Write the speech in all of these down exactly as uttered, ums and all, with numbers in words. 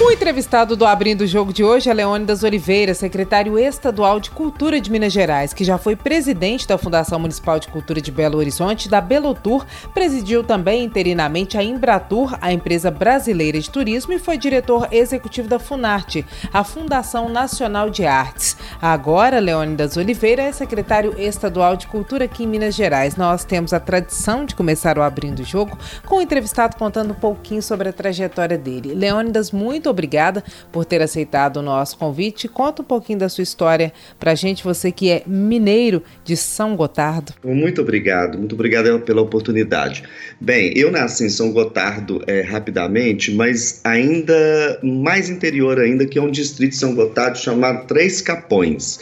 O entrevistado do Abrindo o Jogo de hoje é Leônidas Oliveira, secretário estadual de Cultura de Minas Gerais, que já foi presidente da Fundação Municipal de Cultura de Belo Horizonte, da Belotur, presidiu também interinamente a Embratur, a empresa brasileira de turismo, e foi diretor executivo da Funarte, a Fundação Nacional de Artes. Agora, Leônidas Oliveira é secretário estadual de Cultura aqui em Minas Gerais. Nós temos a tradição de começar o Abrindo o Jogo com o entrevistado contando um pouquinho sobre a trajetória dele. Leônidas, muito obrigada por ter aceitado o nosso convite. Conta um pouquinho da sua história pra gente, você que é mineiro de São Gotardo. Muito obrigado, muito obrigado pela oportunidade. Bem, eu nasci em São Gotardo é, rapidamente, mas ainda mais interior ainda, que é um distrito de São Gotardo chamado Três Capões.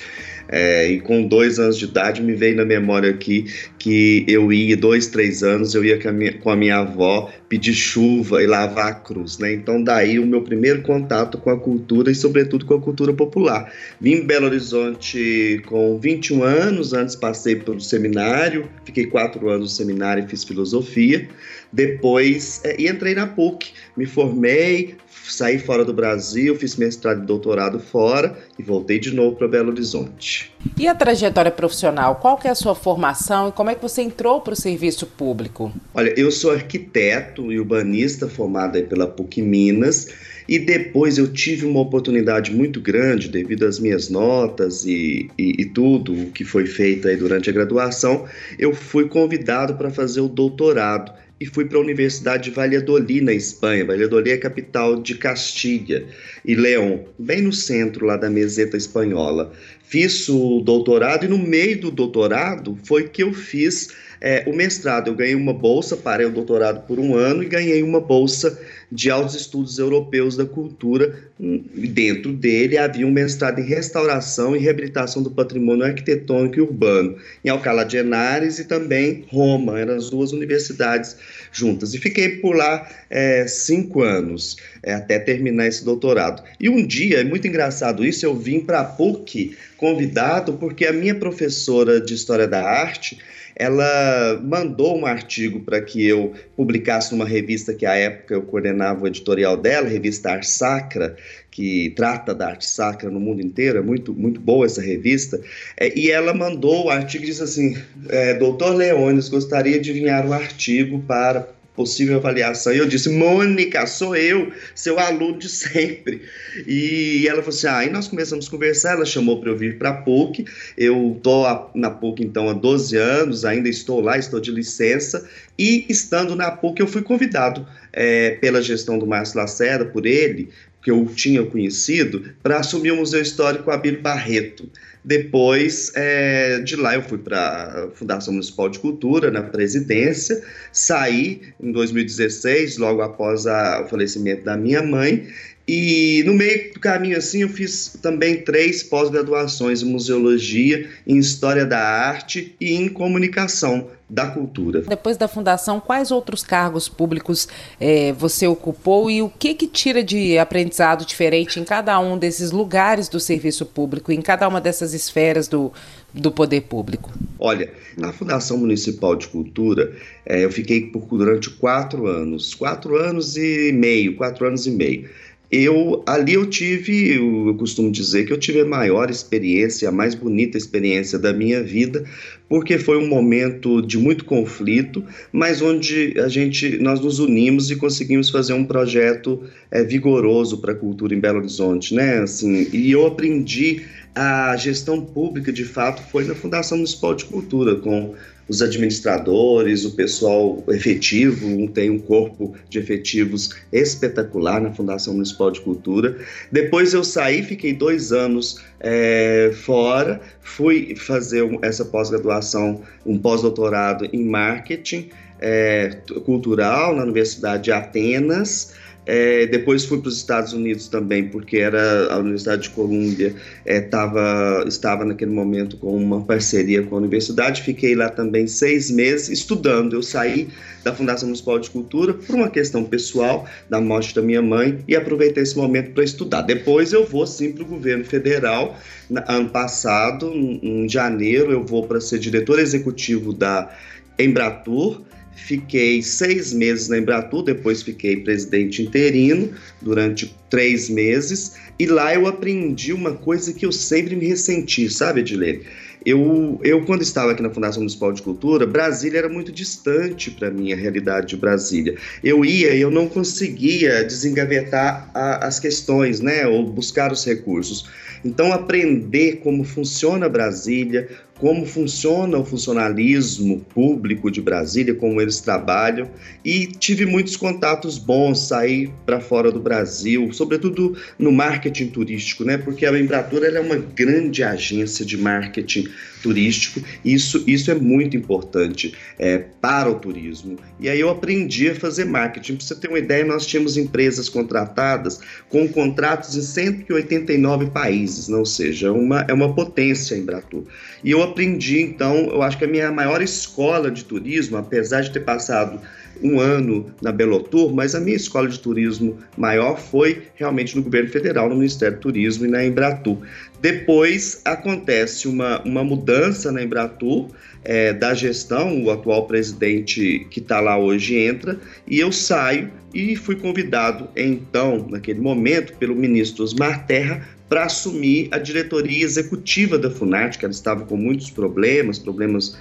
É, e com dois anos de idade me veio na memória aqui que eu ia, dois, três anos, eu ia com a minha, com a minha avó pedir chuva e lavar a cruz, né? Então daí o meu primeiro contato com a cultura e sobretudo com a cultura popular. Vim em Belo Horizonte com vinte e um anos, antes passei pelo seminário, fiquei quatro anos no seminário e fiz filosofia, depois é, e entrei na P U C, me formei, saí fora do Brasil, fiz mestrado e doutorado fora e voltei de novo para Belo Horizonte. E a trajetória profissional? Qual que é a sua formação e como é que você entrou para o serviço público? Olha, eu sou arquiteto e urbanista formado aí pela P U C Minas. E depois eu tive uma oportunidade muito grande, devido às minhas notas e, e, e tudo o que foi feito aí durante a graduação, eu fui convidado para fazer o doutorado e fui para a Universidade de Valladolid, na Espanha. Valladolid é a capital de Castilha e Leon, bem no centro lá da meseta espanhola. Fiz o doutorado e no meio do doutorado foi que eu fiz é, o mestrado. Eu ganhei uma bolsa, parei o doutorado por um ano e ganhei uma bolsa de altos estudos europeus da cultura. Dentro dele havia um mestrado em restauração e reabilitação do patrimônio arquitetônico e urbano, em Alcalá de Henares e também Roma, eram as duas universidades juntas. E fiquei por lá é, cinco anos, é, até terminar esse doutorado. E um dia, é muito engraçado isso, eu vim para a P U C convidado porque a minha professora de História da Arte, ela mandou um artigo para que eu publicasse numa revista que à época eu coordenava o editorial dela, Revista Sacra, que trata da arte sacra no mundo inteiro, é muito, muito boa essa revista, é, e ela mandou o artigo e disse assim, é, doutor Leônidas, gostaria de enviar um artigo para possível avaliação. E eu disse, Mônica, sou eu, seu aluno de sempre. E ela falou assim, ah, aí nós começamos a conversar, ela chamou para eu vir para a P U C, eu estou na P U C então há doze anos, ainda estou lá, estou de licença, e estando na P U C eu fui convidado é, pela gestão do Márcio Lacerda, por ele, que eu tinha conhecido, para assumir o Museu Histórico Abílio Barreto. Depois é, de lá eu fui para a Fundação Municipal de Cultura, na presidência, saí em dois mil e dezesseis, logo após a, o falecimento da minha mãe, e no meio do caminho assim eu fiz também três pós-graduações em Museologia, em História da Arte e em Comunicação da Cultura. Depois da fundação, quais outros cargos públicos é, você ocupou e o que que tira de aprendizado diferente em cada um desses lugares do serviço público, em cada uma dessas esferas do, do poder público? Olha, na Fundação Municipal de Cultura, é, eu fiquei por, durante quatro anos, quatro anos e meio, quatro anos e meio. Eu, ali eu tive, eu costumo dizer que eu tive a maior experiência, a mais bonita experiência da minha vida, porque foi um momento de muito conflito, mas onde a gente, nós nos unimos e conseguimos fazer um projeto é, vigoroso para a cultura em Belo Horizonte, né? Assim, e eu aprendi a gestão pública, de fato, foi na Fundação Municipal de Cultura, com os administradores, o pessoal efetivo, tem um corpo de efetivos espetacular na Fundação Municipal de Cultura. Depois eu saí, fiquei dois anos é, fora, fui fazer essa pós-graduação, um pós-doutorado em marketing é, cultural na Universidade de Atenas, É, depois fui para os Estados Unidos também, porque era a Universidade de Columbia, é, tava, estava naquele momento com uma parceria com a universidade. Fiquei lá também seis meses estudando. Eu saí da Fundação Municipal de Cultura por uma questão pessoal, da morte da minha mãe, e aproveitei esse momento para estudar. Depois eu vou sim para o governo federal. Na, ano passado, em janeiro, eu vou para ser diretor executivo da Embratur. Fiquei seis meses na Embratur, depois fiquei presidente interino durante três meses. E lá eu aprendi uma coisa que eu sempre me ressenti, sabe, Edilene? Eu, eu, quando estava aqui na Fundação Municipal de Cultura, Brasília era muito distante para mim, a realidade de Brasília. Eu ia e eu não conseguia desengavetar a, as questões, né, ou buscar os recursos. Então, aprender como funciona Brasília, como funciona o funcionalismo público de Brasília, como eles trabalham, e tive muitos contatos bons, saí para fora do Brasil, sobretudo no marketing turístico, né? Porque a Embratur ela é uma grande agência de marketing turístico, e isso, isso é muito importante é, para o turismo. E aí eu aprendi a fazer marketing. Para você ter uma ideia, nós tínhamos empresas contratadas com contratos em cento e oitenta e nove países, né? Ou seja, uma, é uma potência a Embratur. E eu aprendi, então, eu acho que a minha maior escola de turismo, apesar de ter passado um ano na Belotur, mas a minha escola de turismo maior foi realmente no governo federal, no Ministério do Turismo e na Embratur. Depois acontece uma, uma mudança na Embratur é, da gestão, o atual presidente que está lá hoje entra, e eu saio e fui convidado, então, naquele momento, pelo ministro Osmar Terra, para assumir a diretoria executiva da Funarte, que ela estava com muitos problemas, problemas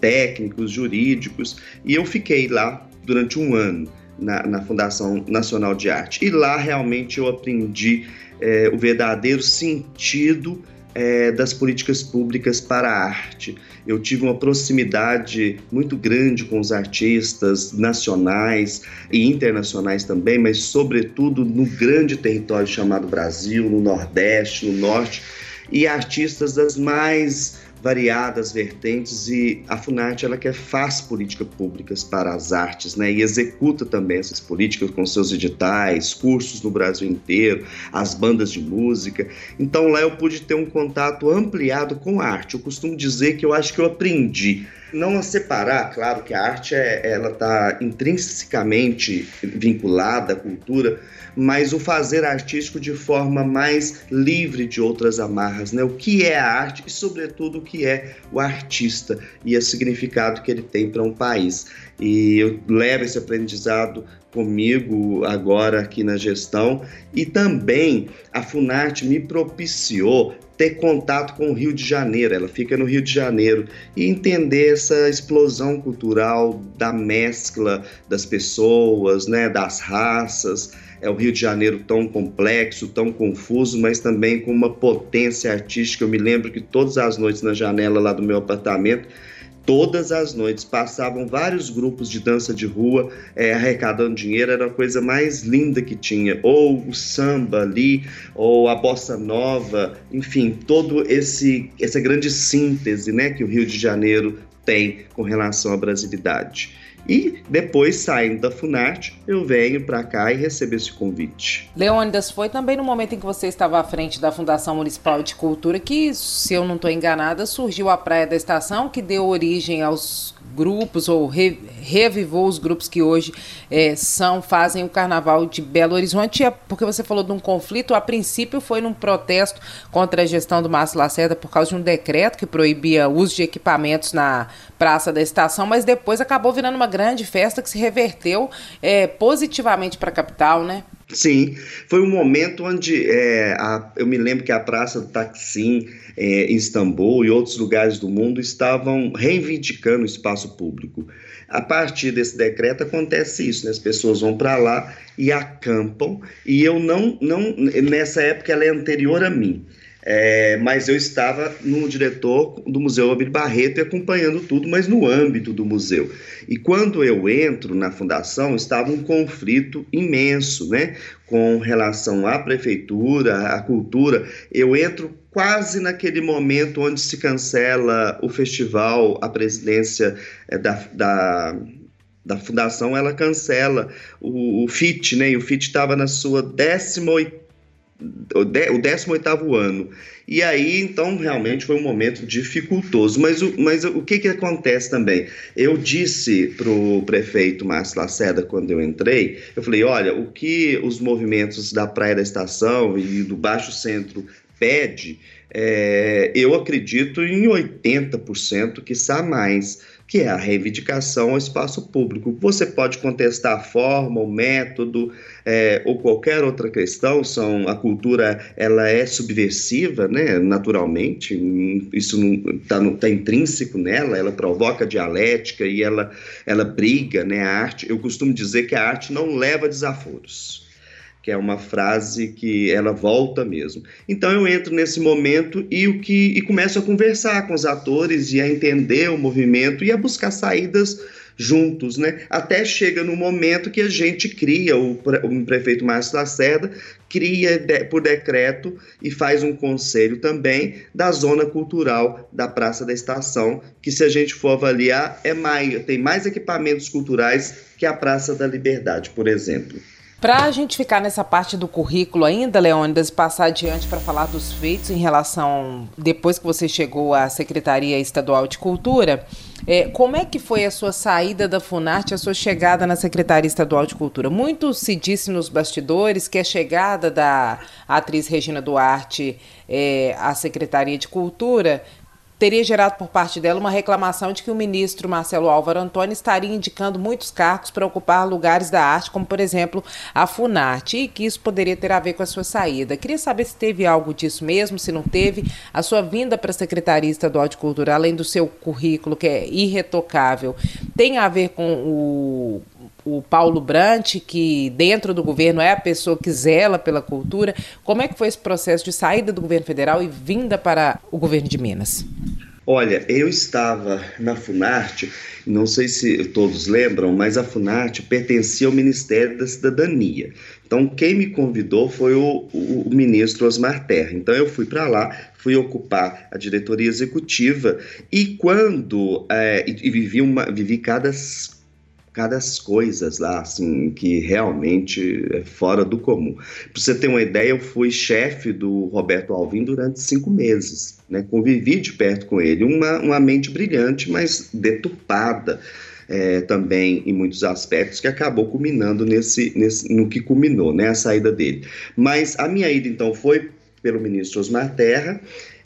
técnicos, jurídicos, e eu fiquei lá durante um ano, na, na Fundação Nacional de Arte. E lá, realmente, eu aprendi é, o verdadeiro sentido é, das políticas públicas para a arte. Eu tive uma proximidade muito grande com os artistas nacionais e internacionais também, mas, sobretudo, no grande território chamado Brasil, no Nordeste, no Norte, e artistas das mais variadas vertentes, e a Funarte ela quer, faz políticas públicas para as artes, né? E executa também essas políticas com seus editais, cursos no Brasil inteiro, as bandas de música. Então lá eu pude ter um contato ampliado com a arte. Eu costumo dizer que eu acho que eu aprendi não a separar, claro que a arte é, ela está intrinsecamente vinculada à cultura, mas o fazer artístico de forma mais livre de outras amarras, né? O que é a arte e, sobretudo, o que é o artista e o significado que ele tem para um país. E eu levo esse aprendizado comigo agora aqui na gestão, e também a Funarte me propiciou ter contato com o Rio de Janeiro, ela fica no Rio de Janeiro, e entender essa explosão cultural da mescla das pessoas, né, das raças. É o Rio de Janeiro tão complexo, tão confuso, mas também com uma potência artística. Eu me lembro que todas as noites na janela lá do meu apartamento, todas as noites passavam vários grupos de dança de rua é, arrecadando dinheiro, era a coisa mais linda que tinha, ou o samba ali, ou a bossa nova, enfim, todo esse essa grande síntese, né, que o Rio de Janeiro tem com relação à brasilidade. E depois, saindo da Funarte, eu venho para cá e recebo esse convite. Leônidas, foi também no momento em que você estava à frente da Fundação Municipal de Cultura que, se eu não estou enganada, surgiu a Praia da Estação, que deu origem aos grupos, ou re, revivou os grupos que hoje é, são, fazem o Carnaval de Belo Horizonte. Porque você falou de um conflito, a princípio foi num protesto contra a gestão do Márcio Lacerda por causa de um decreto que proibia o uso de equipamentos na Praça da Estação, mas depois acabou virando uma grande festa que se reverteu é, positivamente para a capital, né? Sim, foi um momento onde é, a, eu me lembro que a Praça do Taksim é, em Istambul e outros lugares do mundo estavam reivindicando o espaço público. A partir desse decreto acontece isso, né? As pessoas vão para lá e acampam, e eu não, não, nessa época ela é anterior a mim. É, mas eu estava no diretor do Museu Abílio Barreto e acompanhando tudo, mas no âmbito do museu. E quando eu entro na fundação, estava um conflito imenso, né, com relação à prefeitura, à cultura. Eu entro quase naquele momento onde se cancela o festival, a presidência da... da da fundação, ela cancela o, o F I T, né? E o F I T estava na sua décimo oitavo ano. E aí, então, realmente foi um momento dificultoso. Mas o, mas o que, que acontece também? Eu disse para o prefeito Márcio Lacerda, quando eu entrei, eu falei, olha, o que os movimentos da Praia da Estação e do Baixo Centro pede, é, eu acredito em oitenta por cento, quiçá mais, que é a reivindicação ao espaço público. Você pode contestar a forma, o método, é, ou qualquer outra questão. São, a cultura, ela é subversiva, né, naturalmente, isso está tá intrínseco nela, ela provoca dialética e ela, ela briga, né, a arte. Eu costumo dizer que a arte não leva desaforos, que é uma frase que ela volta mesmo. Então eu entro nesse momento e, o que, e começo a conversar com os atores e a entender o movimento e a buscar saídas juntos, né? Até chega no momento que a gente cria, o, o prefeito Márcio Lacerda cria de, por decreto e faz um conselho também da zona cultural da Praça da Estação, que se a gente for avaliar, é mais, tem mais equipamentos culturais que a Praça da Liberdade, por exemplo. Para a gente ficar nessa parte do currículo ainda, Leônidas, passar adiante para falar dos feitos em relação, depois que você chegou à Secretaria Estadual de Cultura, é, como é que foi a sua saída da Funarte, a sua chegada na Secretaria Estadual de Cultura? Muito se disse nos bastidores que a chegada da atriz Regina Duarte é, à Secretaria de Cultura teria gerado por parte dela uma reclamação de que o ministro Marcelo Álvaro Antônio estaria indicando muitos cargos para ocupar lugares da arte, como, por exemplo, a Funarte, e que isso poderia ter a ver com a sua saída. Queria saber se teve algo disso mesmo, se não teve. A sua vinda para a Secretaria Estadual de Cultura, além do seu currículo, que é irretocável, tem a ver com o... o Paulo Brandt, que dentro do governo é a pessoa que zela pela cultura. Como é que foi esse processo de saída do governo federal e vinda para o governo de Minas? Olha, eu estava na Funarte, não sei se todos lembram, mas a Funarte pertencia ao Ministério da Cidadania. Então, quem me convidou foi o, o, o ministro Osmar Terra. Então, eu fui para lá, fui ocupar a diretoria executiva e quando... É, e, e vivi, uma, vivi cada... cada coisas lá, assim, que realmente é fora do comum. Para você ter uma ideia, eu fui chefe do Roberto Alvim durante cinco meses, né? Convivi de perto com ele, uma, uma mente brilhante, mas deturpada é, também em muitos aspectos, que acabou culminando nesse, nesse, no que culminou, né, a saída dele. Mas a minha ida, então, foi pelo ministro Osmar Terra,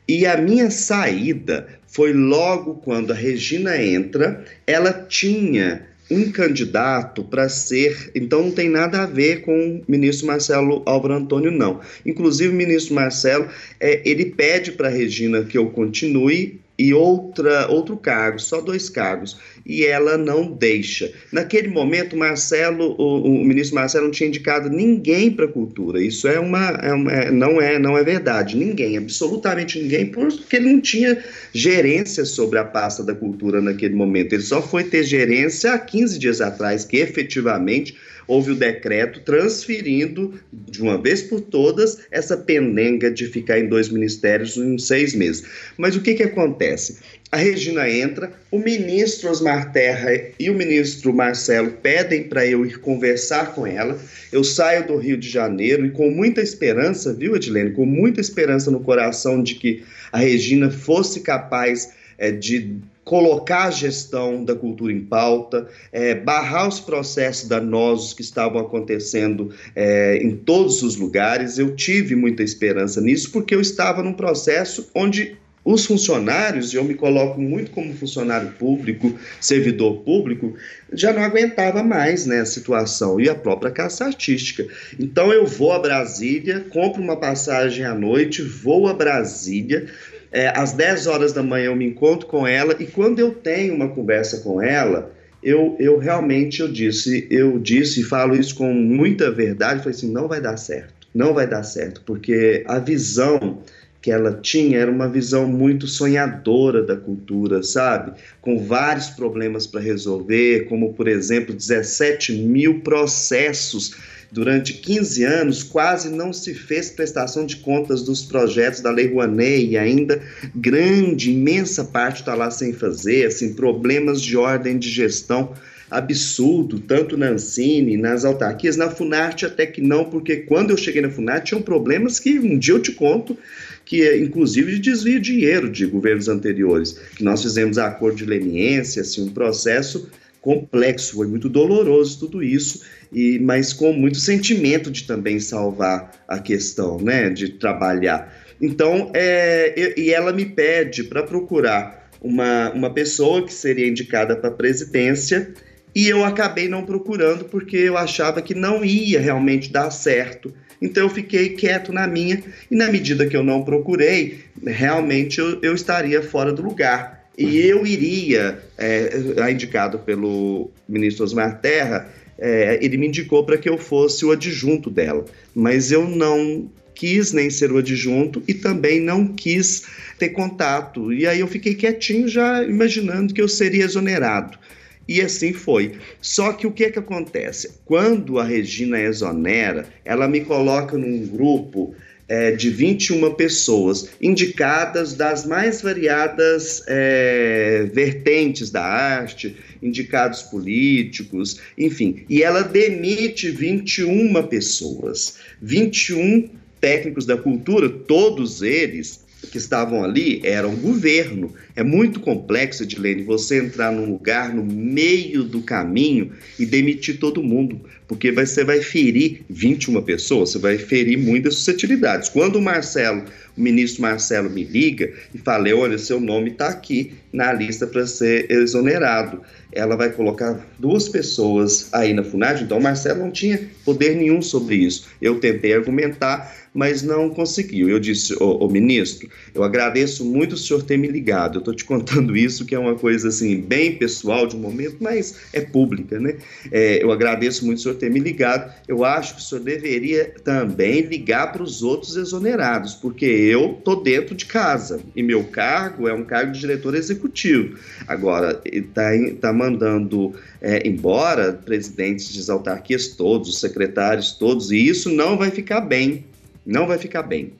e a minha saída foi logo quando a Regina entra. Ela tinha um candidato para ser... Então, não tem nada a ver com o ministro Marcelo Álvaro Antônio, não. Inclusive, o ministro Marcelo, é, ele pede para a Regina que eu continue e outra, outro cargo, só dois cargos, e ela não deixa. Naquele momento, Marcelo, o, o ministro Marcelo não tinha indicado ninguém para a cultura. Isso é uma, é uma, é, não, é, não é verdade, ninguém, absolutamente ninguém, porque ele não tinha gerência sobre a pasta da cultura naquele momento. Ele só foi ter gerência há quinze dias atrás, que efetivamente houve o decreto transferindo, de uma vez por todas, essa pendenga de ficar em dois ministérios em seis meses. Mas o que, que acontece? A Regina entra, o ministro Osmar Terra e o ministro Marcelo pedem para eu ir conversar com ela. Eu saio do Rio de Janeiro e com muita esperança, viu, Edilene? Com muita esperança no coração de que a Regina fosse capaz é, de... colocar a gestão da cultura em pauta, é, barrar os processos danosos que estavam acontecendo é, em todos os lugares. Eu tive muita esperança nisso, porque eu estava num processo onde os funcionários, e eu me coloco muito como funcionário público, servidor público, já não aguentava mais, né, a situação e a própria caça artística. Então eu vou a Brasília, compro uma passagem à noite, vou a Brasília, É, às dez horas da manhã eu me encontro com ela, e quando eu tenho uma conversa com ela, eu, eu realmente eu disse, eu disse e falo isso com muita verdade, falei assim, não vai dar certo, não vai dar certo, porque a visão que ela tinha era uma visão muito sonhadora da cultura, sabe? Com vários problemas para resolver, como, por exemplo, dezessete mil processos. Durante quinze anos, quase não se fez prestação de contas dos projetos da Lei Rouanet, e ainda grande, imensa parte está lá sem fazer, assim, problemas de ordem de gestão absurdo, tanto na Ancine, nas autarquias, na Funarte até que não, porque quando eu cheguei na Funarte tinham problemas que um dia eu te conto, que é inclusive de desvio de dinheiro de governos anteriores, que nós fizemos acordo de leniência, assim, um processo complexo, foi muito doloroso tudo isso, e, mas com muito sentimento de também salvar a questão, né, de trabalhar. Então, é, e ela me pede para procurar uma, uma pessoa que seria indicada para a presidência, e eu acabei não procurando porque eu achava que não ia realmente dar certo. Então eu fiquei quieto na minha, e na medida que eu não procurei, realmente eu, eu estaria fora do lugar. E eu iria, é, indicado pelo ministro Osmar Terra, é, ele me indicou para que eu fosse o adjunto dela, mas eu não quis nem ser o adjunto e também não quis ter contato. E aí eu fiquei quietinho já imaginando que eu seria exonerado. E assim foi. Só que o que é que acontece? Quando a Regina exonera, ela me coloca num grupo é, de vinte e uma pessoas, indicadas das mais variadas é, vertentes da arte, indicados políticos, enfim. E ela demite vinte e uma pessoas, vinte e um técnicos da cultura, todos eles que estavam ali eram governo. É muito complexo, Edilene, você entrar num lugar no meio do caminho e demitir todo mundo, porque você vai ferir vinte e uma pessoas, você vai ferir muitas suscetilidades. Quando o Marcelo, o ministro Marcelo me liga e fala, olha, seu nome está aqui na lista para ser exonerado, ela vai colocar duas pessoas aí na Funarte, então o Marcelo não tinha poder nenhum sobre isso. Eu tentei argumentar, mas não conseguiu. Eu disse, ô, ô ministro, eu agradeço muito o senhor ter me ligado, eu estou te contando isso, que é uma coisa assim, bem pessoal de um momento, mas é pública, né? É, eu agradeço muito o senhor ter me ligado, eu acho que o senhor deveria também ligar para os outros exonerados, porque eu estou dentro de casa, e meu cargo é um cargo de diretor executivo. Agora, está tá mandando é, embora presidentes de autarquias todos, os secretários todos, e isso não vai ficar bem, não vai ficar bem,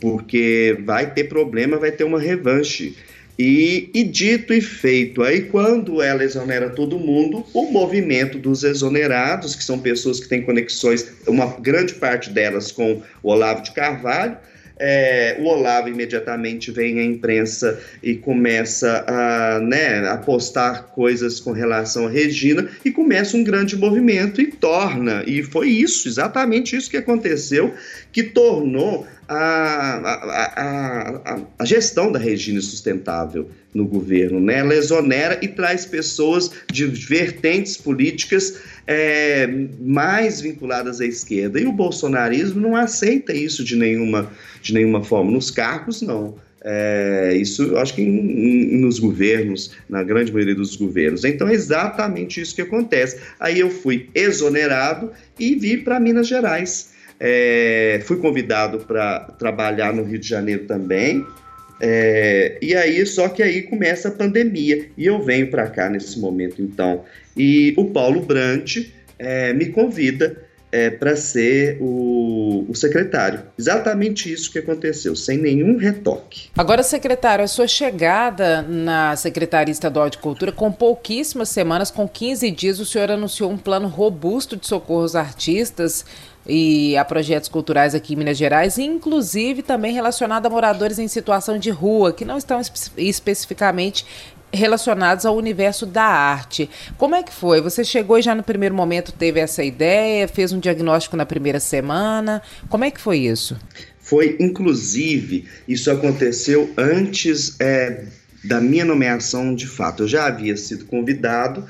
porque vai ter problema, vai ter uma revanche. E, e dito e feito, aí quando ela exonera todo mundo, o movimento dos exonerados, que são pessoas que têm conexões, uma grande parte delas com o Olavo de Carvalho, É, o Olavo imediatamente vem à imprensa e começa a, né, a postar coisas com relação à Regina e começa um grande movimento e torna, e foi isso, exatamente isso que aconteceu, que tornou a, a, a, a gestão da Regina sustentável no governo, né? Ela exonera e traz pessoas de vertentes políticas é, mais vinculadas à esquerda. E o bolsonarismo não aceita isso de nenhuma, de nenhuma forma. Nos cargos, não. É, isso, eu acho que em, em, nos governos, na grande maioria dos governos. Então, é exatamente isso que acontece. Aí eu fui exonerado e vim para Minas Gerais. É, fui convidado para trabalhar no Rio de Janeiro também. É, e aí, só que aí começa a pandemia, e eu venho para cá nesse momento, então, e o Paulo Brandt é, me convida é, para ser o, o secretário, exatamente isso que aconteceu, sem nenhum retoque. Agora, secretário, a sua chegada na Secretaria Estadual de Cultura, com pouquíssimas semanas, com quinze dias, o senhor anunciou um plano robusto de socorro aos artistas e a projetos culturais aqui em Minas Gerais, inclusive também relacionado a moradores em situação de rua, que não estão espe- especificamente relacionados ao universo da arte. Como é que foi? Você chegou e já no primeiro momento teve essa ideia, fez um diagnóstico na primeira semana, como é que foi isso? Foi, inclusive, isso aconteceu antes é, da minha nomeação de fato, eu já havia sido convidado.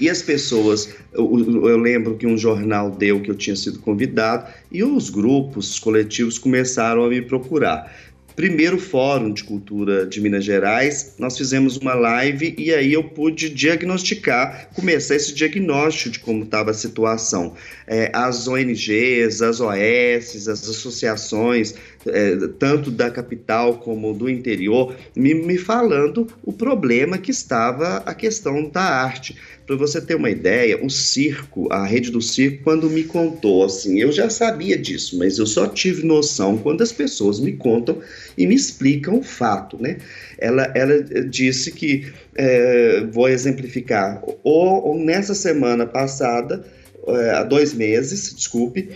E as pessoas, eu, eu lembro que um jornal deu que eu tinha sido convidado e os grupos, os coletivos começaram a me procurar. Primeiro Fórum de Cultura de Minas Gerais, nós fizemos uma live e aí eu pude diagnosticar, começar esse diagnóstico de como estava a situação. É, as O N Gs, as O S, as associações é, tanto da capital como do interior, me, me falando o problema que estava a questão da arte. Para você ter uma ideia, o circo, a rede do circo, quando me contou, assim, eu já sabia disso, mas eu só tive noção quando as pessoas me contam e me explicam o fato, né? Ela, ela disse que, é, vou exemplificar, ou, ou nessa semana passada, é, há dois meses, desculpe,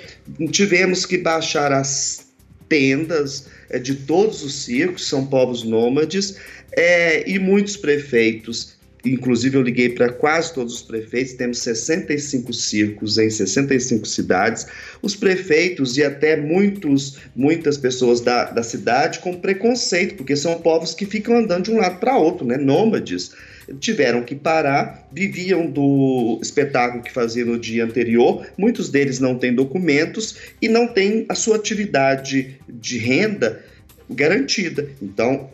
tivemos que baixar as tendas é, de todos os circos, são povos nômades, é, e muitos prefeitos. Inclusive, eu liguei para quase todos os prefeitos, temos sessenta e cinco circos em sessenta e cinco cidades, os prefeitos e até muitos, muitas pessoas da, da cidade com preconceito, porque são povos que ficam andando de um lado para outro, né? Nômades. Tiveram que parar, viviam do espetáculo que faziam no dia anterior, muitos deles não têm documentos e não têm a sua atividade de renda garantida. Então,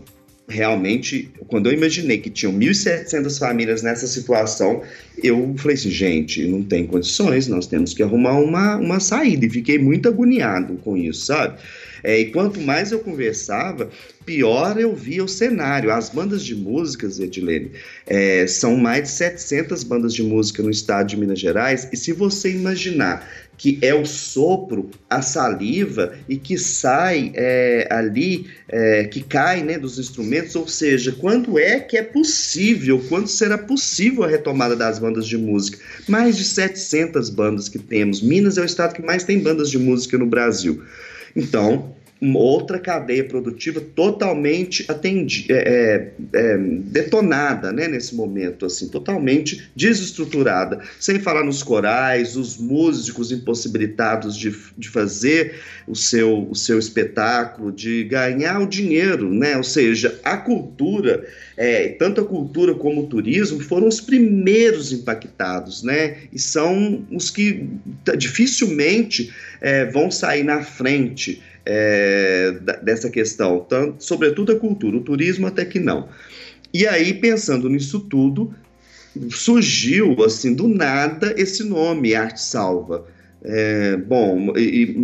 realmente, quando eu imaginei que tinham mil e setecentas famílias nessa situação, eu falei assim, gente, não tem condições, nós temos que arrumar uma, uma saída. E fiquei muito agoniado com isso, sabe? É, e quanto mais eu conversava, pior eu via o cenário. As bandas de músicas, Edilene, é, são mais de setecentas bandas de música no estado de Minas Gerais. E se você imaginar que é o sopro, a saliva e que sai é, ali, é, que cai, né, dos instrumentos, ou seja, quando é que é possível, quando será possível a retomada das bandas de música? Mais de setecentas bandas que temos. Minas é o estado que mais tem bandas de música no Brasil. Então, uma outra cadeia produtiva totalmente atendi, é, é, detonada, né, nesse momento, assim, totalmente desestruturada, sem falar nos corais, os músicos impossibilitados de, de fazer o seu, o seu espetáculo, de ganhar o dinheiro, né? Ou seja, a cultura, é, tanto a cultura como o turismo, foram os primeiros impactados, né? E são os que dificilmente é, vão sair na frente É, dessa questão, tanto, sobretudo a cultura, o turismo até que não. E aí, pensando nisso tudo, surgiu, assim, do nada, esse nome, Arte Salva. É, bom, e, e,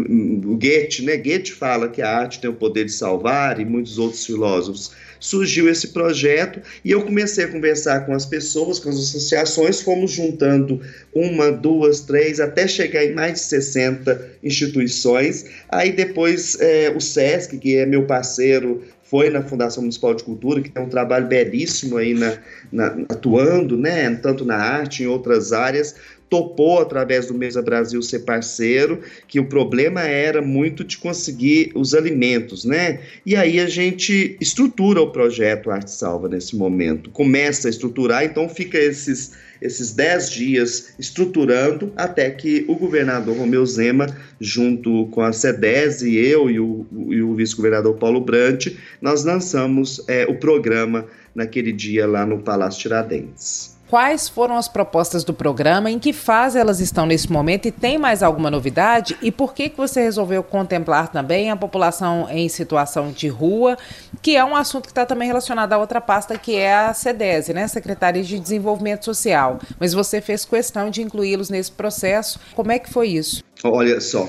o Goethe, né? Goethe fala que a arte tem o poder de salvar, e muitos outros filósofos. Surgiu esse projeto e eu comecei a conversar com as pessoas, com as associações, fomos juntando uma, duas, três, até chegar em mais de sessenta instituições. Aí depois é, o SESC, que é meu parceiro, foi na Fundação Municipal de Cultura, que tem um trabalho belíssimo aí, na, na, atuando, né, tanto na arte, em outras áreas, topou através do Mesa Brasil ser parceiro, que o problema era muito de conseguir os alimentos, né? E aí a gente estrutura o projeto Arte Salva nesse momento, começa a estruturar, então fica esses, esses dez dias estruturando, até que o governador Romeu Zema, junto com a SEDES e eu e o, e o vice-governador Paulo Brandt, nós lançamos é, o programa naquele dia lá no Palácio Tiradentes. Quais foram as propostas do programa, em que fase elas estão nesse momento e tem mais alguma novidade? E por que que você resolveu contemplar também a população em situação de rua, que é um assunto que está também relacionado à outra pasta, que é a SEDES, né? Secretaria de Desenvolvimento Social. Mas você fez questão de incluí-los nesse processo. Como é que foi isso? Olha só,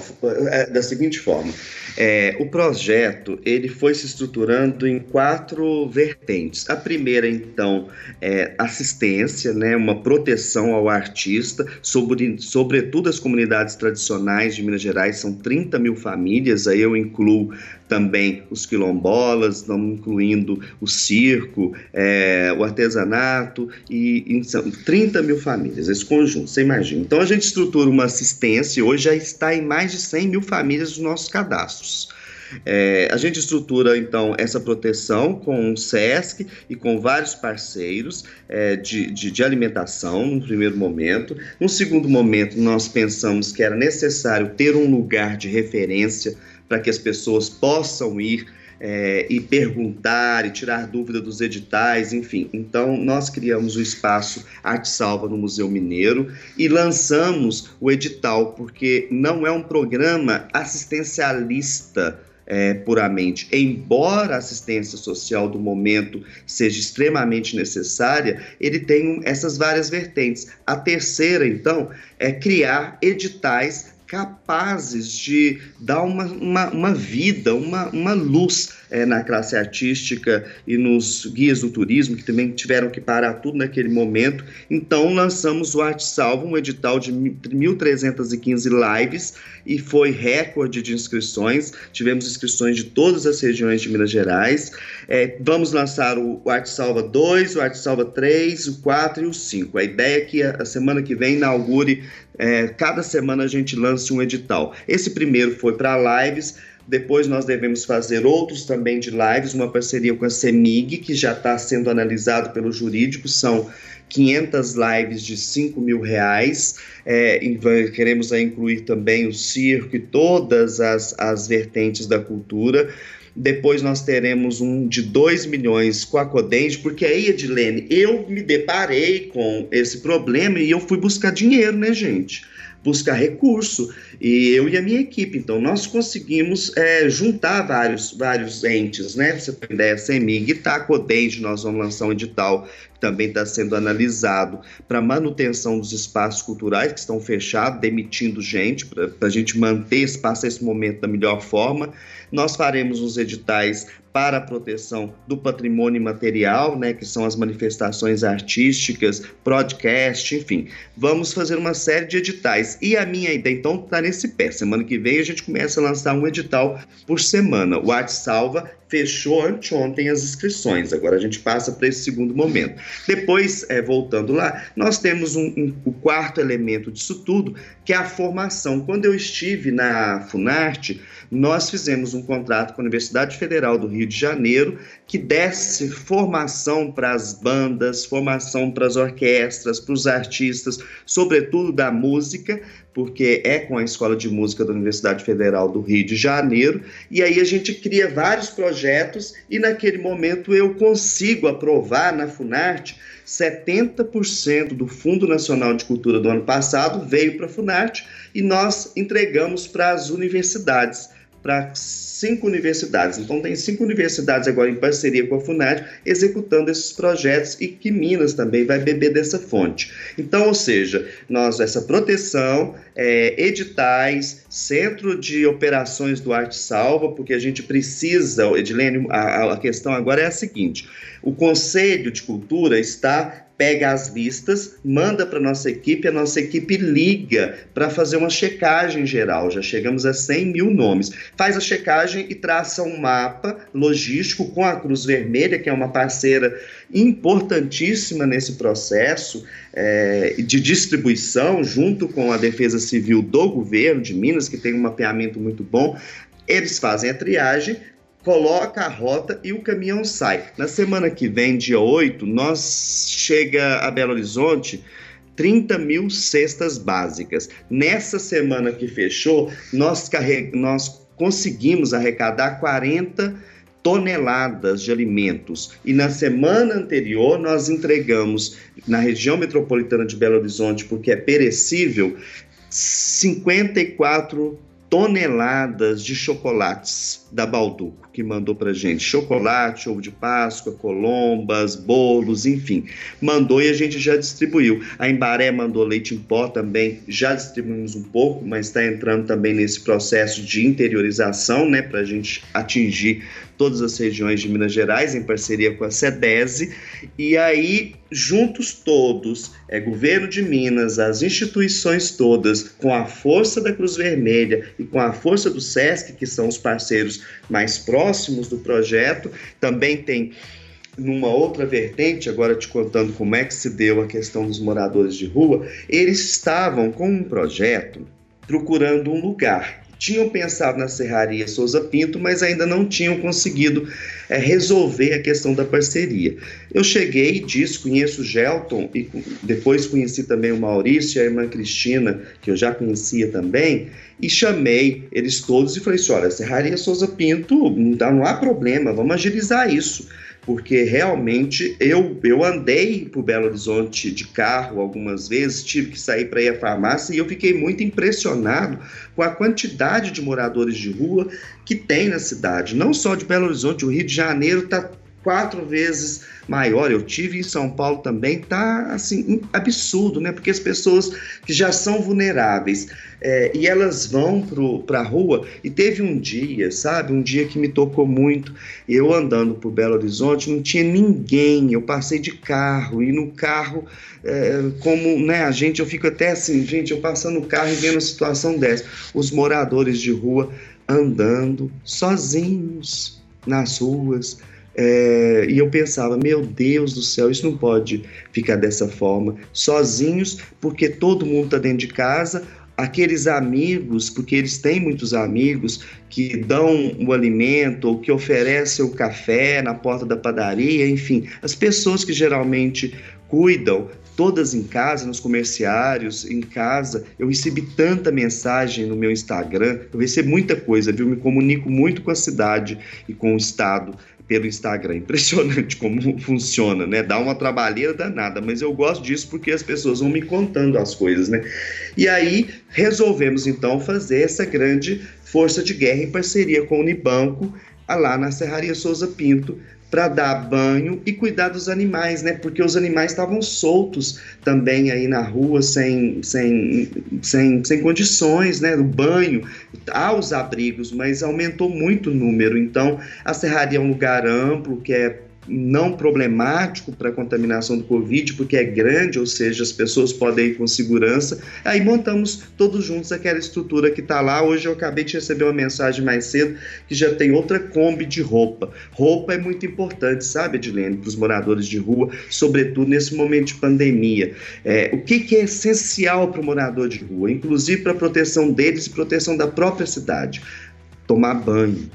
é da seguinte forma, é, o projeto ele foi se estruturando em quatro vertentes. A primeira, então, é assistência, né, uma proteção ao artista, sobre, sobretudo as comunidades tradicionais de Minas Gerais, são trinta mil famílias, aí eu incluo também os quilombolas, estamos incluindo o circo, é, o artesanato, e, e são trinta mil famílias, esse conjunto, você imagina. Então a gente estrutura uma assistência, hoje já está em mais de cem mil famílias nos nossos cadastros. É, a gente estrutura, então, essa proteção com o SESC e com vários parceiros é, de, de, de alimentação, num primeiro momento. Num segundo momento, nós pensamos que era necessário ter um lugar de referência para que as pessoas possam ir É, e perguntar e tirar dúvida dos editais, enfim. Então, nós criamos o espaço Arte Salva no Museu Mineiro e lançamos o edital, porque não é um programa assistencialista é, puramente. Embora a assistência social do momento seja extremamente necessária, ele tem essas várias vertentes. A terceira, então, é criar editais capazes de dar uma, uma, uma vida, uma, uma luz é, na classe artística e nos guias do turismo, que também tiveram que parar tudo naquele momento. Então, lançamos o Arte Salva, um edital de mil trezentas e quinze lives, e foi recorde de inscrições. Tivemos inscrições de todas as regiões de Minas Gerais. É, vamos lançar o Arte Salva dois, o Arte Salva três, o quatro e o cinco. A ideia é que a, a semana que vem inaugure. É, cada semana a gente lança um edital. Esse primeiro foi para lives, depois nós devemos fazer outros também de lives, uma parceria com a CEMIG, que já está sendo analisado pelo jurídico, são quinhentas lives de cinco mil reais, é, queremos aí incluir também o circo e todas as, as vertentes da cultura. Depois nós teremos um de dois milhões com a Codenge, porque aí, Edilene, eu me deparei com esse problema e eu fui buscar dinheiro, né, gente? Buscar recurso, e eu e a minha equipe. Então, nós conseguimos é, juntar vários, vários entes, né? Você tem ideia, a CEMIG e a Codenge, nós vamos lançar um edital que também está sendo analisado para manutenção dos espaços culturais que estão fechados, demitindo gente, para a gente manter espaço nesse momento da melhor forma. Nós faremos os editais para a proteção do patrimônio imaterial, né, que são as manifestações artísticas, podcast, enfim. Vamos fazer uma série de editais. E a minha ideia, então, está nesse pé. Semana que vem a gente começa a lançar um edital por semana. O Arte Salva fechou anteontem as inscrições, agora a gente passa para esse segundo momento. Depois, é, voltando lá, nós temos um, um, o quarto elemento disso tudo, que é a formação. Quando eu estive na Funarte, nós fizemos um contrato com a Universidade Federal do Rio de Janeiro, que desse formação para as bandas, formação para as orquestras, para os artistas, sobretudo da música, porque é com a Escola de Música da Universidade Federal do Rio de Janeiro, e aí a gente cria vários projetos, e naquele momento eu consigo aprovar na Funarte setenta por cento do Fundo Nacional de Cultura do ano passado veio para a Funarte, e nós entregamos para as universidades, para cinco universidades. Então, tem cinco universidades agora em parceria com a Funarte, executando esses projetos, e que Minas também vai beber dessa fonte. Então, ou seja, nós, essa proteção, é, editais, centro de operações do Arte Salva, porque a gente precisa, Edilene, a, a questão agora é a seguinte, o Conselho de Cultura está... pega as listas, manda para a nossa equipe, a nossa equipe liga para fazer uma checagem geral, já chegamos a cem mil nomes, faz a checagem e traça um mapa logístico com a Cruz Vermelha, que é uma parceira importantíssima nesse processo é, de distribuição, junto com a Defesa Civil do Governo de Minas, que tem um mapeamento muito bom, eles fazem a triagem, coloca a rota e o caminhão sai. Na semana que vem, dia oito, nós chega a Belo Horizonte trinta mil cestas básicas. Nessa semana que fechou, nós, carre... nós conseguimos arrecadar quarenta toneladas de alimentos. E na semana anterior, nós entregamos na região metropolitana de Belo Horizonte, porque é perecível, cinquenta e quatro toneladas de chocolates da Balduco, que mandou pra gente chocolate, ovo de Páscoa, colombas, bolos, enfim, mandou e a gente já distribuiu. A Embaré mandou leite em pó também, já distribuímos um pouco, mas está entrando também nesse processo de interiorização, né, pra gente atingir todas as regiões de Minas Gerais, em parceria com a SEDESE, e aí, juntos todos, é, governo de Minas, as instituições todas, com a força da Cruz Vermelha e com a força do SESC, que são os parceiros mais próximos do projeto, também tem numa outra vertente, agora te contando como é que se deu a questão dos moradores de rua, eles estavam com um projeto procurando um lugar. Tinham pensado na Serraria Souza Pinto, mas ainda não tinham conseguido é, resolver a questão da parceria. Eu cheguei e disse, conheço o Gelton, e depois conheci também o Maurício e a irmã Cristina, que eu já conhecia também, e chamei eles todos e falei assim, olha, Serraria Souza Pinto, não há problema, vamos agilizar isso. Porque realmente eu, eu andei para o Belo Horizonte de carro algumas vezes, tive que sair para ir à farmácia e eu fiquei muito impressionado com a quantidade de moradores de rua que tem na cidade. Não só de Belo Horizonte, o Rio de Janeiro está quatro vezes maior. Eu tive em São Paulo também, tá assim, absurdo, né? Porque as pessoas que já são vulneráveis é, e elas vão pro, pra rua. E teve um dia, sabe? Um dia que me tocou muito. Eu andando por Belo Horizonte, não tinha ninguém. Eu passei de carro e no carro, é, como, né? A gente, eu fico até assim, gente, eu passando no carro e vendo a situação dessa. Os moradores de rua andando sozinhos nas ruas. É, e eu pensava, meu Deus do céu, isso não pode ficar dessa forma, sozinhos, porque todo mundo está dentro de casa, aqueles amigos, porque eles têm muitos amigos que dão o alimento ou que oferecem o café na porta da padaria, enfim, as pessoas que geralmente cuidam, todas em casa, nos comerciários, em casa. Eu recebi tanta mensagem no meu Instagram, eu recebo muita coisa, viu? Me comunico muito com a cidade e com o estado pelo Instagram. Impressionante como funciona, né? Dá uma trabalheira danada, mas eu gosto disso porque as pessoas vão me contando as coisas, né? E aí resolvemos então fazer essa grande força de guerra em parceria com o Unibanco, lá na Serraria Souza Pinto, para dar banho e cuidar dos animais, né? Porque os animais estavam soltos também aí na rua, sem, sem, sem, sem condições, né? O banho, há os abrigos, mas aumentou muito o número. Então, a serraria é um lugar amplo, que é não problemático para a contaminação do Covid, porque é grande, ou seja, as pessoas podem ir com segurança. Aí montamos todos juntos aquela estrutura que está lá. Hoje eu acabei de receber uma mensagem mais cedo que já tem outra Kombi de roupa. Roupa é muito importante, sabe, Edilene, para os moradores de rua, sobretudo nesse momento de pandemia. É, o que, que é essencial para o morador de rua, inclusive para a proteção deles e proteção da própria cidade? Tomar banho.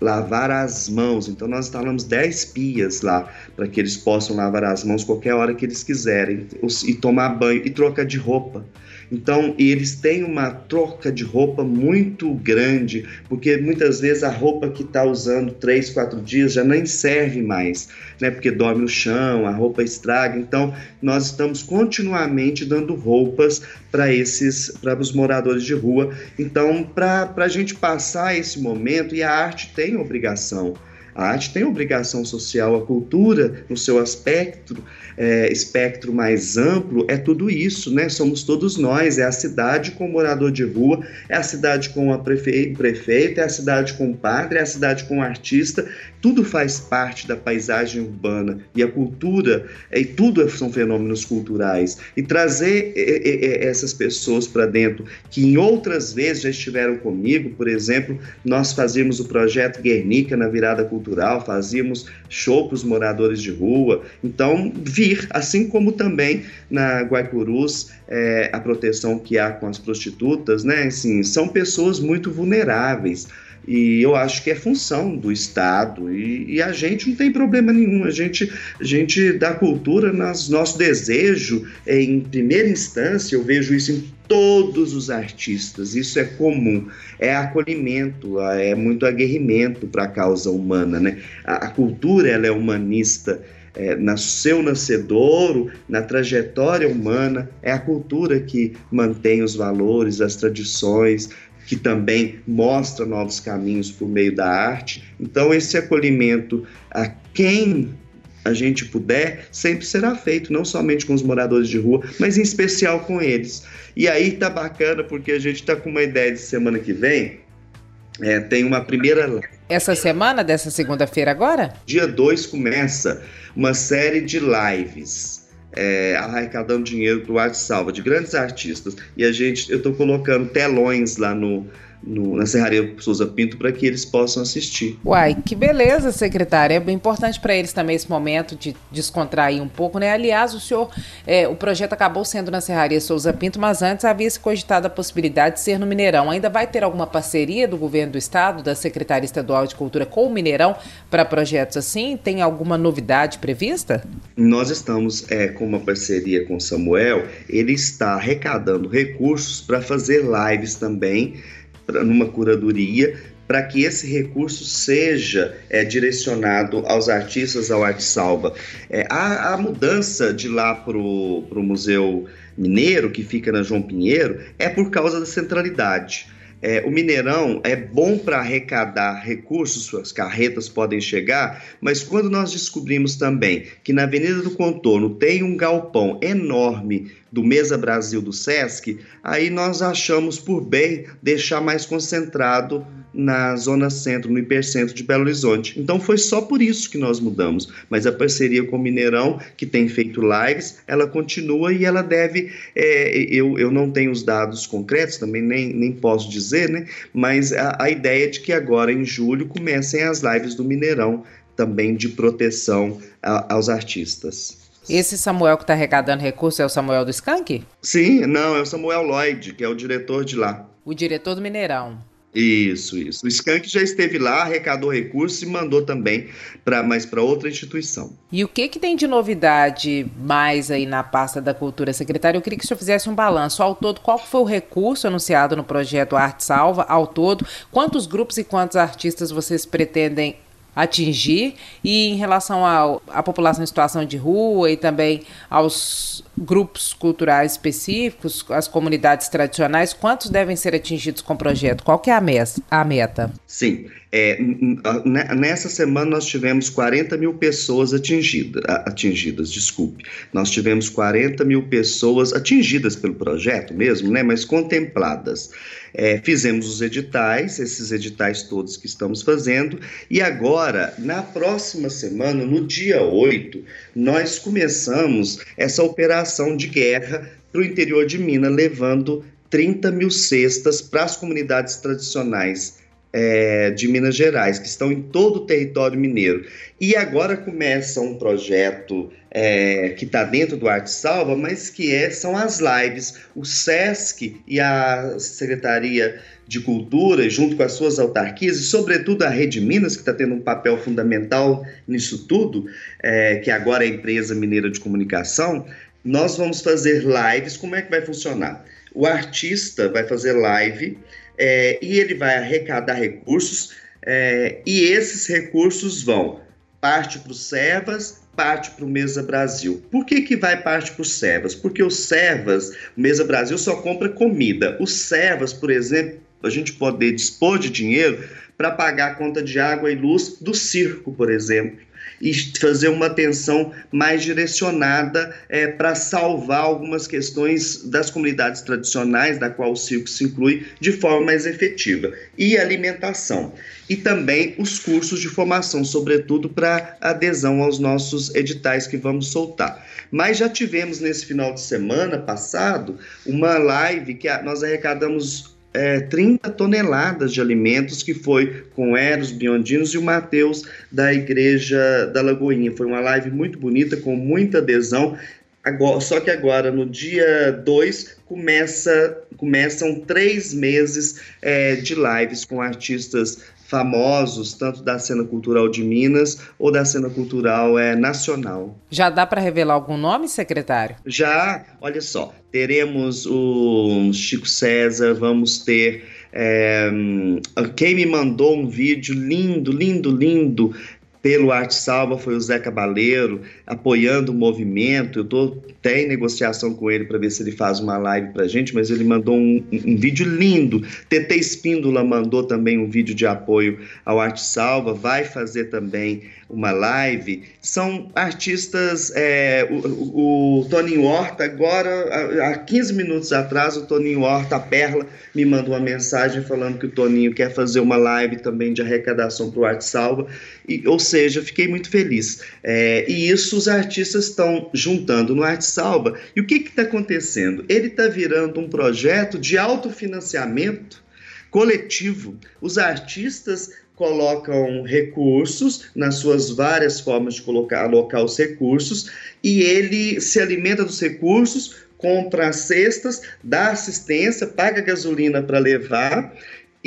Lavar as mãos, então nós instalamos dez pias lá, para que eles possam lavar as mãos qualquer hora que eles quiserem, e tomar banho, e troca de roupa. Então, eles têm uma troca de roupa muito grande, porque muitas vezes a roupa que está usando três, quatro dias já nem serve mais, né? Porque dorme no chão, a roupa estraga. Então, nós estamos continuamente dando roupas para esses, para os moradores de rua. Então, para a gente passar esse momento, e a arte tem obrigação. A arte tem obrigação social, a cultura, no seu aspecto, é, espectro mais amplo, é tudo isso, né? Somos todos nós, é a cidade com o morador de rua, é a cidade com a prefe... prefeita, é a cidade com o padre, é a cidade com o artista, tudo faz parte da paisagem urbana, e a cultura, e tudo são fenômenos culturais. E trazer essas pessoas para dentro, que em outras vezes já estiveram comigo, por exemplo, nós fazíamos o projeto Guernica na virada cultural, Cultural, fazíamos show para os moradores de rua. Então, vir, assim como também na Guaicurús, é, a proteção que há com as prostitutas, né? Assim, são pessoas muito vulneráveis. E eu acho que é função do Estado, e, e a gente não tem problema nenhum, a gente, a gente dá cultura nas nosso desejo, em primeira instância, eu vejo isso em todos os artistas, isso é comum, é acolhimento, é muito aguerrimento para a causa humana, né? A, a cultura, ela é humanista, é, no seu nascedouro, na trajetória humana, é a cultura que mantém os valores, as tradições, que também mostra novos caminhos por meio da arte. Então, esse acolhimento a quem a gente puder sempre será feito, não somente com os moradores de rua, mas em especial com eles. E aí tá bacana, porque a gente tá com uma ideia de semana que vem, é, tem uma primeira... Essa semana, dessa segunda-feira agora? dia dois começa uma série de lives... É, arrecadando dinheiro para o Arte Salva, de grandes artistas, e a gente, eu estou colocando telões lá no, no, na Serraria Souza Pinto para que eles possam assistir. Uai, que beleza, secretária, é bem importante para eles também esse momento de descontrair um pouco, né? Aliás, o senhor, é, o projeto acabou sendo na Serraria Souza Pinto, mas antes havia se cogitado a possibilidade de ser no Mineirão. Ainda vai ter alguma parceria do governo do estado, da Secretaria Estadual de Cultura com o Mineirão para projetos assim? Tem alguma novidade prevista? Nós estamos é, com uma parceria com o Samuel, ele está arrecadando recursos para fazer lives também, pra, numa curadoria, para que esse recurso seja é, direcionado aos artistas, ao Arte Salva. É, a, a mudança de lá para o Museu Mineiro, que fica na João Pinheiro, é por causa da centralidade. É, o Mineirão é bom para arrecadar recursos, suas carretas podem chegar, mas quando nós descobrimos também que na Avenida do Contorno tem um galpão enorme do Mesa Brasil do SESC, aí nós achamos por bem deixar mais concentrado na zona centro, no hipercentro de Belo Horizonte. Então foi só por isso que nós mudamos, mas a parceria com o Mineirão, que tem feito lives, ela continua e ela deve, é, eu, eu não tenho os dados concretos, também nem, nem posso dizer, né? Mas a, a ideia é de que agora em julho comecem as lives do Mineirão, também de proteção a, aos artistas. Esse Samuel que está arrecadando recurso é o Samuel do Skank? Sim, não, é o Samuel Lloyd, que é o diretor de lá. O diretor do Mineirão. Isso, isso. O Skank já esteve lá, arrecadou recursos e mandou também, pra, mas para outra instituição. E o que, que tem de novidade mais aí na pasta da cultura, secretária? Eu queria que o senhor fizesse um balanço. Ao todo, qual foi o recurso anunciado no projeto Arte Salva? Ao todo, quantos grupos e quantos artistas vocês pretendem atingir? E em relação à população em situação de rua e também aos grupos culturais específicos, as comunidades tradicionais, quantos devem ser atingidos com o projeto? Qual que é a meta? Sim, é, nessa semana nós tivemos quarenta mil pessoas atingidas, atingidas, desculpe, nós tivemos quarenta mil pessoas atingidas pelo projeto mesmo, né, mas contempladas. É, fizemos os editais, esses editais todos que estamos fazendo, e agora, na próxima semana, no dia oito, nós começamos essa operação de guerra para o interior de Minas, levando trinta mil cestas para as comunidades tradicionais é, de Minas Gerais, que estão em todo o território mineiro. E agora começa um projeto é, que está dentro do Arte Salva, mas que é, são as lives. O SESC e a Secretaria de Cultura, junto com as suas autarquias, e sobretudo a Rede Minas, que está tendo um papel fundamental nisso tudo, é, que agora é a Empresa Mineira de Comunicação, nós vamos fazer lives. Como é que vai funcionar? O artista vai fazer live é, e ele vai arrecadar recursos é, e esses recursos vão parte para o Servas, parte para o Mesa Brasil. Por que que vai parte para o Servas? Porque o Servas, o Mesa Brasil só compra comida. O Servas, por exemplo, a gente poder dispor de dinheiro para pagar a conta de água e luz do circo, por exemplo, e fazer uma atenção mais direcionada é, para salvar algumas questões das comunidades tradicionais, da qual o circo se inclui, de forma mais efetiva. E alimentação. E também os cursos de formação, sobretudo para adesão aos nossos editais que vamos soltar. Mas já tivemos, nesse final de semana passado, uma live que nós arrecadamos É, trinta toneladas de alimentos, que foi com Eros, Biondinos e o Mateus da Igreja da Lagoinha. Foi uma live muito bonita, com muita adesão. Agora, só que agora, no dia dois, começa, começam três meses é, de lives com artistas famosos, tanto da cena cultural de Minas ou da cena cultural é, nacional. Já dá para revelar algum nome, secretário? Já, olha só, teremos o Chico César, vamos ter... É, quem me mandou um vídeo lindo, lindo, lindo... Pelo Arte Salva foi o Zé Cabaleiro, apoiando o movimento. Eu estou até em negociação com ele para ver se ele faz uma live para a gente, mas ele mandou um, um vídeo lindo. T T Espíndola mandou também um vídeo de apoio ao Arte Salva, vai fazer também uma live. São artistas, é, o, o Toninho Horta, agora, há quinze minutos atrás, o Toninho Horta, a Perla, me mandou uma mensagem falando que o Toninho quer fazer uma live também de arrecadação para o Arte Salva, e, ou seja, Ou seja, fiquei muito feliz. É, e isso os artistas estão juntando no Arte Salva. E o que está acontecendo? Ele está virando um projeto de autofinanciamento coletivo. Os artistas colocam recursos nas suas várias formas de colocar, alocar os recursos, e ele se alimenta dos recursos, compra as cestas, dá assistência, paga gasolina para levar...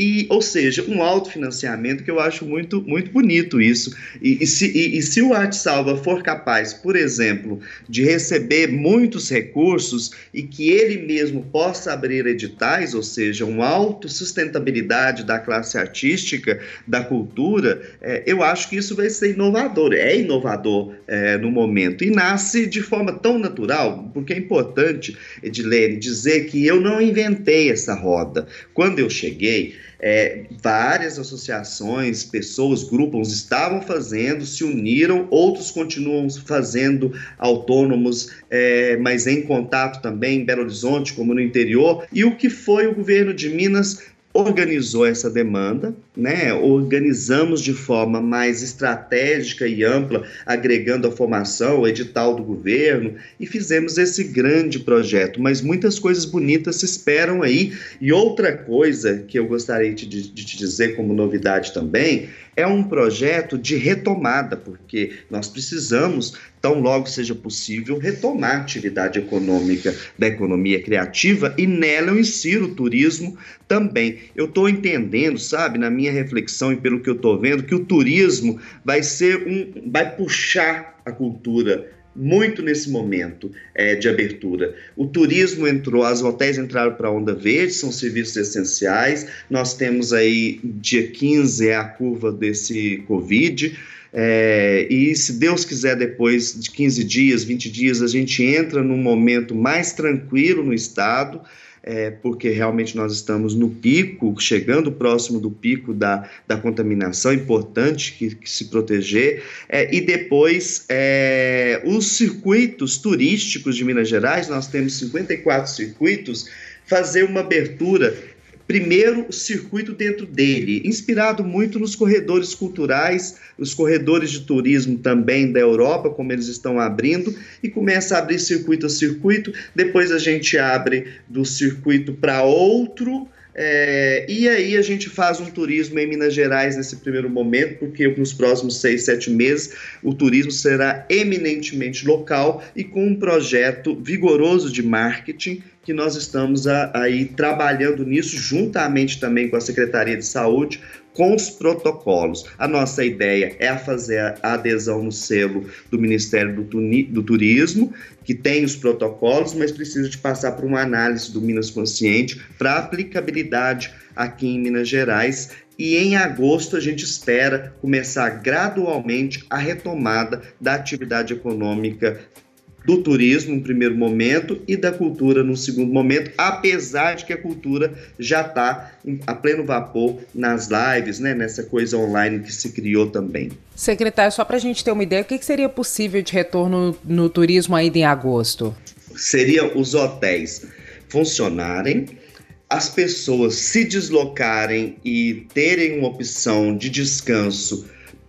E, ou seja, um autofinanciamento que eu acho muito, muito bonito isso. E, e, se, e, e se o Arte Salva for capaz, por exemplo, de receber muitos recursos e que ele mesmo possa abrir editais, ou seja, uma autossustentabilidade da classe artística, da cultura, é, eu acho que isso vai ser inovador, é inovador é, no momento. E nasce de forma tão natural, porque é importante, Edilene, dizer que eu não inventei essa roda. Quando eu cheguei, É, várias associações, pessoas, grupos estavam fazendo, se uniram, outros continuam fazendo autônomos, é, mas em contato também, em Belo Horizonte, como no interior. E o que foi o governo de Minas? Organizou essa demanda, né? Organizamos de forma mais estratégica e ampla, agregando a formação, o edital do governo, e fizemos esse grande projeto, mas muitas coisas bonitas se esperam aí. E outra coisa que eu gostaria de, de te dizer como novidade também, é um projeto de retomada, porque nós precisamos, tão logo seja possível, retomar a atividade econômica da economia criativa, e nela eu insiro o turismo também. Eu estou entendendo, sabe, na minha reflexão e pelo que eu estou vendo, que o turismo vai ser um, vai puxar a cultura muito nesse momento é, de abertura. O turismo entrou, os hotéis entraram para a Onda Verde, são serviços essenciais. Nós temos aí, dia quinze, é a curva desse Covid, é, e se Deus quiser, depois de quinze dias, vinte dias, a gente entra num momento mais tranquilo no estado, É, porque realmente nós estamos no pico, chegando próximo do pico da, da contaminação, importante que, que se proteger, é, e depois é, os circuitos turísticos de Minas Gerais, nós temos cinquenta e quatro circuitos, fazer uma abertura, primeiro o circuito dentro dele, inspirado muito nos corredores culturais, os corredores de turismo também da Europa, como eles estão abrindo, e começa a abrir circuito a circuito, depois a gente abre do circuito para outro, é, e aí a gente faz um turismo em Minas Gerais nesse primeiro momento, porque nos próximos seis, sete meses o turismo será eminentemente local e com um projeto vigoroso de marketing, que nós estamos aí trabalhando nisso, juntamente também com a Secretaria de Saúde, com os protocolos. A nossa ideia é fazer a adesão no selo do Ministério do, Tuni, do Turismo, que tem os protocolos, mas precisa de passar por uma análise do Minas Consciente para aplicabilidade aqui em Minas Gerais. E em agosto a gente espera começar gradualmente a retomada da atividade econômica do turismo no primeiro momento e da cultura no segundo momento, apesar de que a cultura já está a pleno vapor nas lives, né, nessa coisa online que se criou também. Secretário, só para a gente ter uma ideia, o que, que seria possível de retorno no turismo ainda em agosto? Seria os hotéis funcionarem, as pessoas se deslocarem e terem uma opção de descanso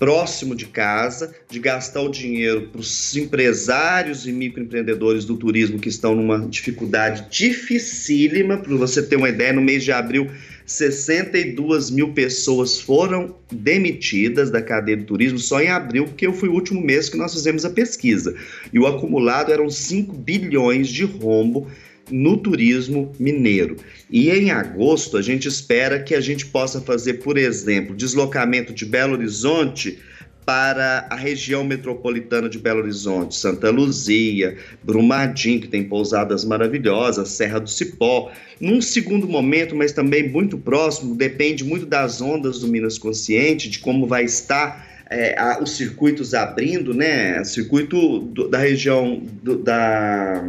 próximo de casa, de gastar o dinheiro para os empresários e microempreendedores do turismo que estão numa dificuldade dificílima. Para você ter uma ideia, no mês de abril, sessenta e duas mil pessoas foram demitidas da cadeia do turismo só em abril, porque foi o último mês que nós fizemos a pesquisa. E o acumulado eram cinco bilhões de rombo no turismo mineiro. E em agosto a gente espera que a gente possa fazer, por exemplo, deslocamento de Belo Horizonte para a região metropolitana de Belo Horizonte, Santa Luzia, Brumadinho, que tem pousadas maravilhosas, Serra do Cipó. Num segundo momento, mas também muito próximo, depende muito das ondas do Minas Consciente, de como vai estar É, a, os circuitos abrindo, né? O circuito do, da região do, da...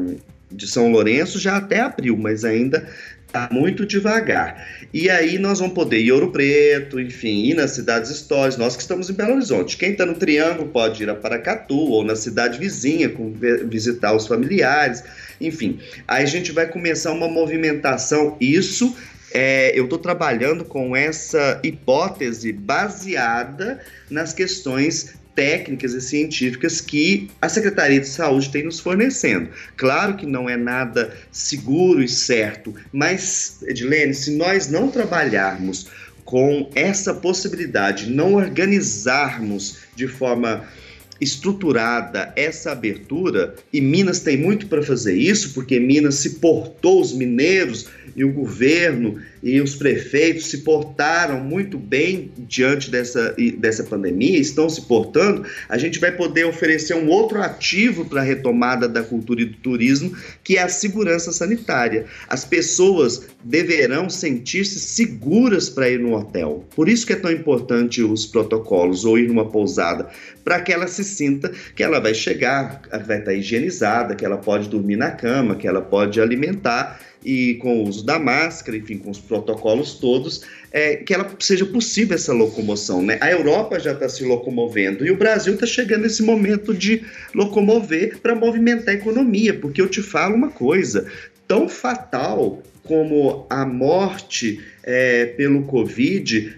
de São Lourenço já até abril, mas ainda está muito devagar. E aí nós vamos poder ir a Ouro Preto, enfim, ir nas cidades históricas, nós que estamos em Belo Horizonte. Quem está no Triângulo pode ir a Paracatu ou na cidade vizinha, com, visitar os familiares, enfim. Aí a gente vai começar uma movimentação, isso... É, eu estou trabalhando com essa hipótese baseada nas questões técnicas e científicas que a Secretaria de Saúde tem nos fornecendo. Claro que não é nada seguro e certo, mas, Edilene, se nós não trabalharmos com essa possibilidade, não organizarmos de forma estruturada essa abertura, e Minas tem muito para fazer isso, porque Minas se portou, os mineiros e o governo e os prefeitos se portaram muito bem diante dessa, dessa pandemia, estão se portando. A gente vai poder oferecer um outro ativo para a retomada da cultura e do turismo, que é a segurança sanitária. As pessoas deverão sentir-se seguras para ir no hotel. Por isso que é tão importante os protocolos, ou ir numa pousada, para que ela se sinta que ela vai chegar, vai estar higienizada, que ela pode dormir na cama, que ela pode alimentar, e com o uso da máscara, enfim, com os protocolos todos, é, que ela seja possível essa locomoção, né? A Europa já está se locomovendo e o Brasil está chegando nesse momento de locomover para movimentar a economia, porque eu te falo uma coisa, tão fatal como a morte é, pelo Covid,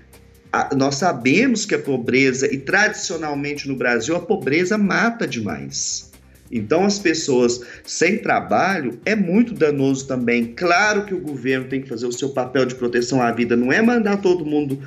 nós sabemos que a pobreza, e tradicionalmente no Brasil, a pobreza mata demais. Então, as pessoas sem trabalho é muito danoso também. Claro que o governo tem que fazer o seu papel de proteção à vida, não é mandar todo mundo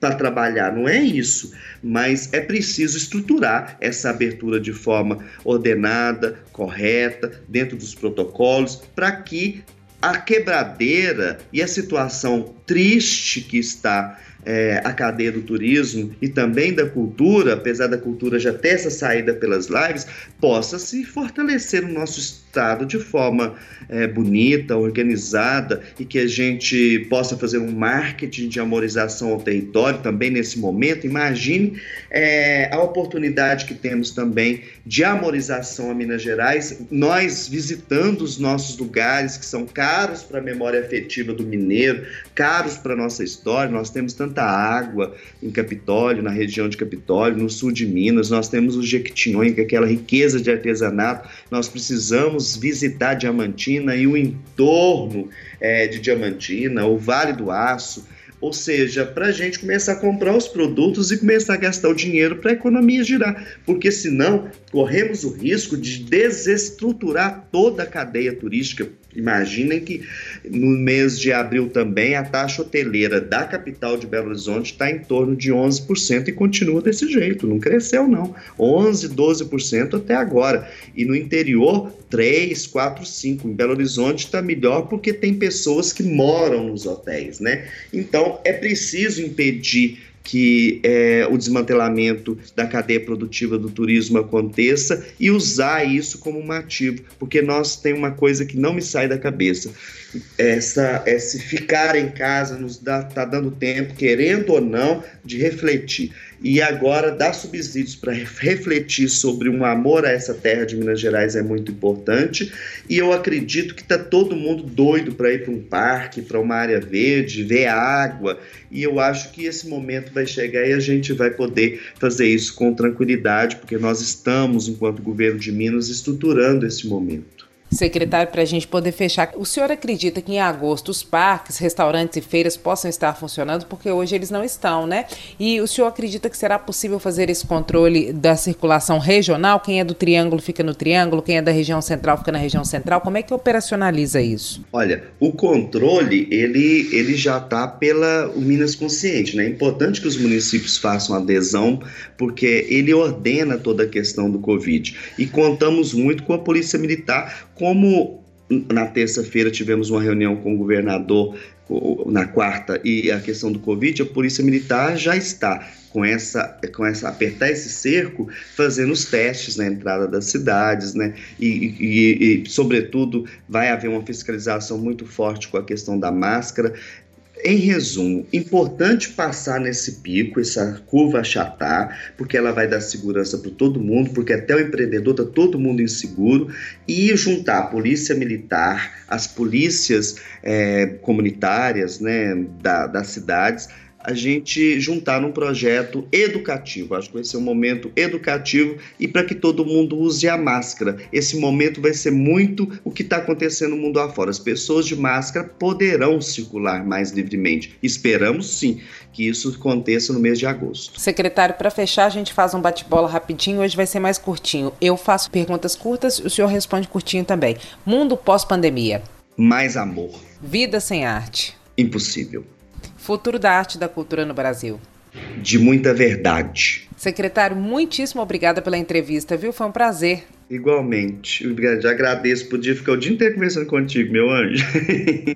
para trabalhar, não é isso, mas é preciso estruturar essa abertura de forma ordenada, correta, dentro dos protocolos, para que a quebradeira e a situação triste que está É, a cadeia do turismo e também da cultura, apesar da cultura já ter essa saída pelas lives, possa se fortalecer no nosso estado de forma é, bonita, organizada, e que a gente possa fazer um marketing de amorização ao território também nesse momento. Imagine é, a oportunidade que temos também de amorização a Minas Gerais, nós visitando os nossos lugares que são caros para a memória afetiva do mineiro, caros para a nossa história. Nós temos tanto da água em Capitólio, na região de Capitólio, no sul de Minas, nós temos o Jequitinhonha, que é aquela riqueza de artesanato. Nós precisamos visitar Diamantina e o entorno é, de Diamantina, o Vale do Aço, ou seja, para a gente começar a comprar os produtos e começar a gastar o dinheiro para a economia girar, porque senão corremos o risco de desestruturar toda a cadeia turística. Imaginem que no mês de abril também a taxa hoteleira da capital de Belo Horizonte está em torno de onze por cento e continua desse jeito, não cresceu não, onze, doze por cento até agora, e no interior três, quatro, cinco por cento, em Belo Horizonte está melhor porque tem pessoas que moram nos hotéis, né? Então é preciso impedir que é, o desmantelamento da cadeia produtiva do turismo aconteça e usar isso como um ativo, porque nós tem uma coisa que não me sai da cabeça, essa, esse ficar em casa nos dá, tá dando tempo, querendo ou não, de refletir, e agora dar subsídios para refletir sobre um amor a essa terra de Minas Gerais é muito importante, e eu acredito que está todo mundo doido para ir para um parque, para uma área verde, ver água, e eu acho que esse momento vai chegar e a gente vai poder fazer isso com tranquilidade, porque nós estamos, enquanto governo de Minas, estruturando esse momento. Secretário, para a gente poder fechar, o senhor acredita que em agosto os parques, restaurantes e feiras possam estar funcionando? Porque hoje eles não estão, né? E o senhor acredita que será possível fazer esse controle da circulação regional? Quem é do Triângulo fica no Triângulo, quem é da região central fica na região central. Como é que operacionaliza isso? Olha, o controle, ele, ele já está pela o Minas Consciente, né? É importante que os municípios façam adesão, porque ele ordena toda a questão do Covid. E contamos muito com a Polícia Militar. Como na terça-feira tivemos uma reunião com o governador, na quarta, e a questão do Covid, a Polícia Militar já está com essa, com essa apertar esse cerco, fazendo os testes na entrada das cidades, né? E, e, e sobretudo, vai haver uma fiscalização muito forte com a questão da máscara. Em resumo, importante passar nesse pico, essa curva achatar, porque ela vai dar segurança para todo mundo, porque até o empreendedor está todo mundo inseguro, e juntar a polícia militar, as polícias é, comunitárias, né, da, das cidades, a gente juntar num projeto educativo. Acho que vai ser um momento educativo e para que todo mundo use a máscara. Esse momento vai ser muito o que está acontecendo no mundo afora. As pessoas de máscara poderão circular mais livremente. Esperamos, sim, que isso aconteça no mês de agosto. Secretário, para fechar, a gente faz um bate-bola rapidinho. Hoje vai ser mais curtinho. Eu faço perguntas curtas, o senhor responde curtinho também. Mundo pós-pandemia. Mais amor. Vida sem arte. Impossível. Futuro da arte e da cultura no Brasil. de muita verdade. Secretário, muitíssimo obrigada pela entrevista, viu? Foi um prazer. Igualmente. Já agradeço. Podia ficar o dia inteiro conversando contigo, meu anjo.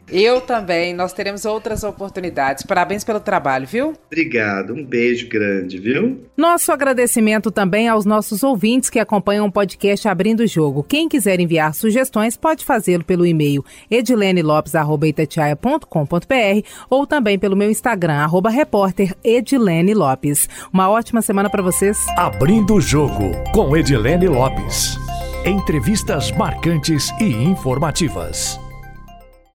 Eu também. Nós teremos outras oportunidades. Parabéns pelo trabalho, viu? Obrigado. Um beijo grande, viu? Nosso agradecimento também aos nossos ouvintes que acompanham o podcast Abrindo o Jogo. Quem quiser enviar sugestões pode fazê-lo pelo e-mail edilene lopes arroba itatiaia ponto com ponto br ou também pelo meu Instagram, arroba repórter Edilene Lopes. Uma ótima semana para vocês. Abrindo o Jogo com Edilene Lopes. Entrevistas marcantes e informativas.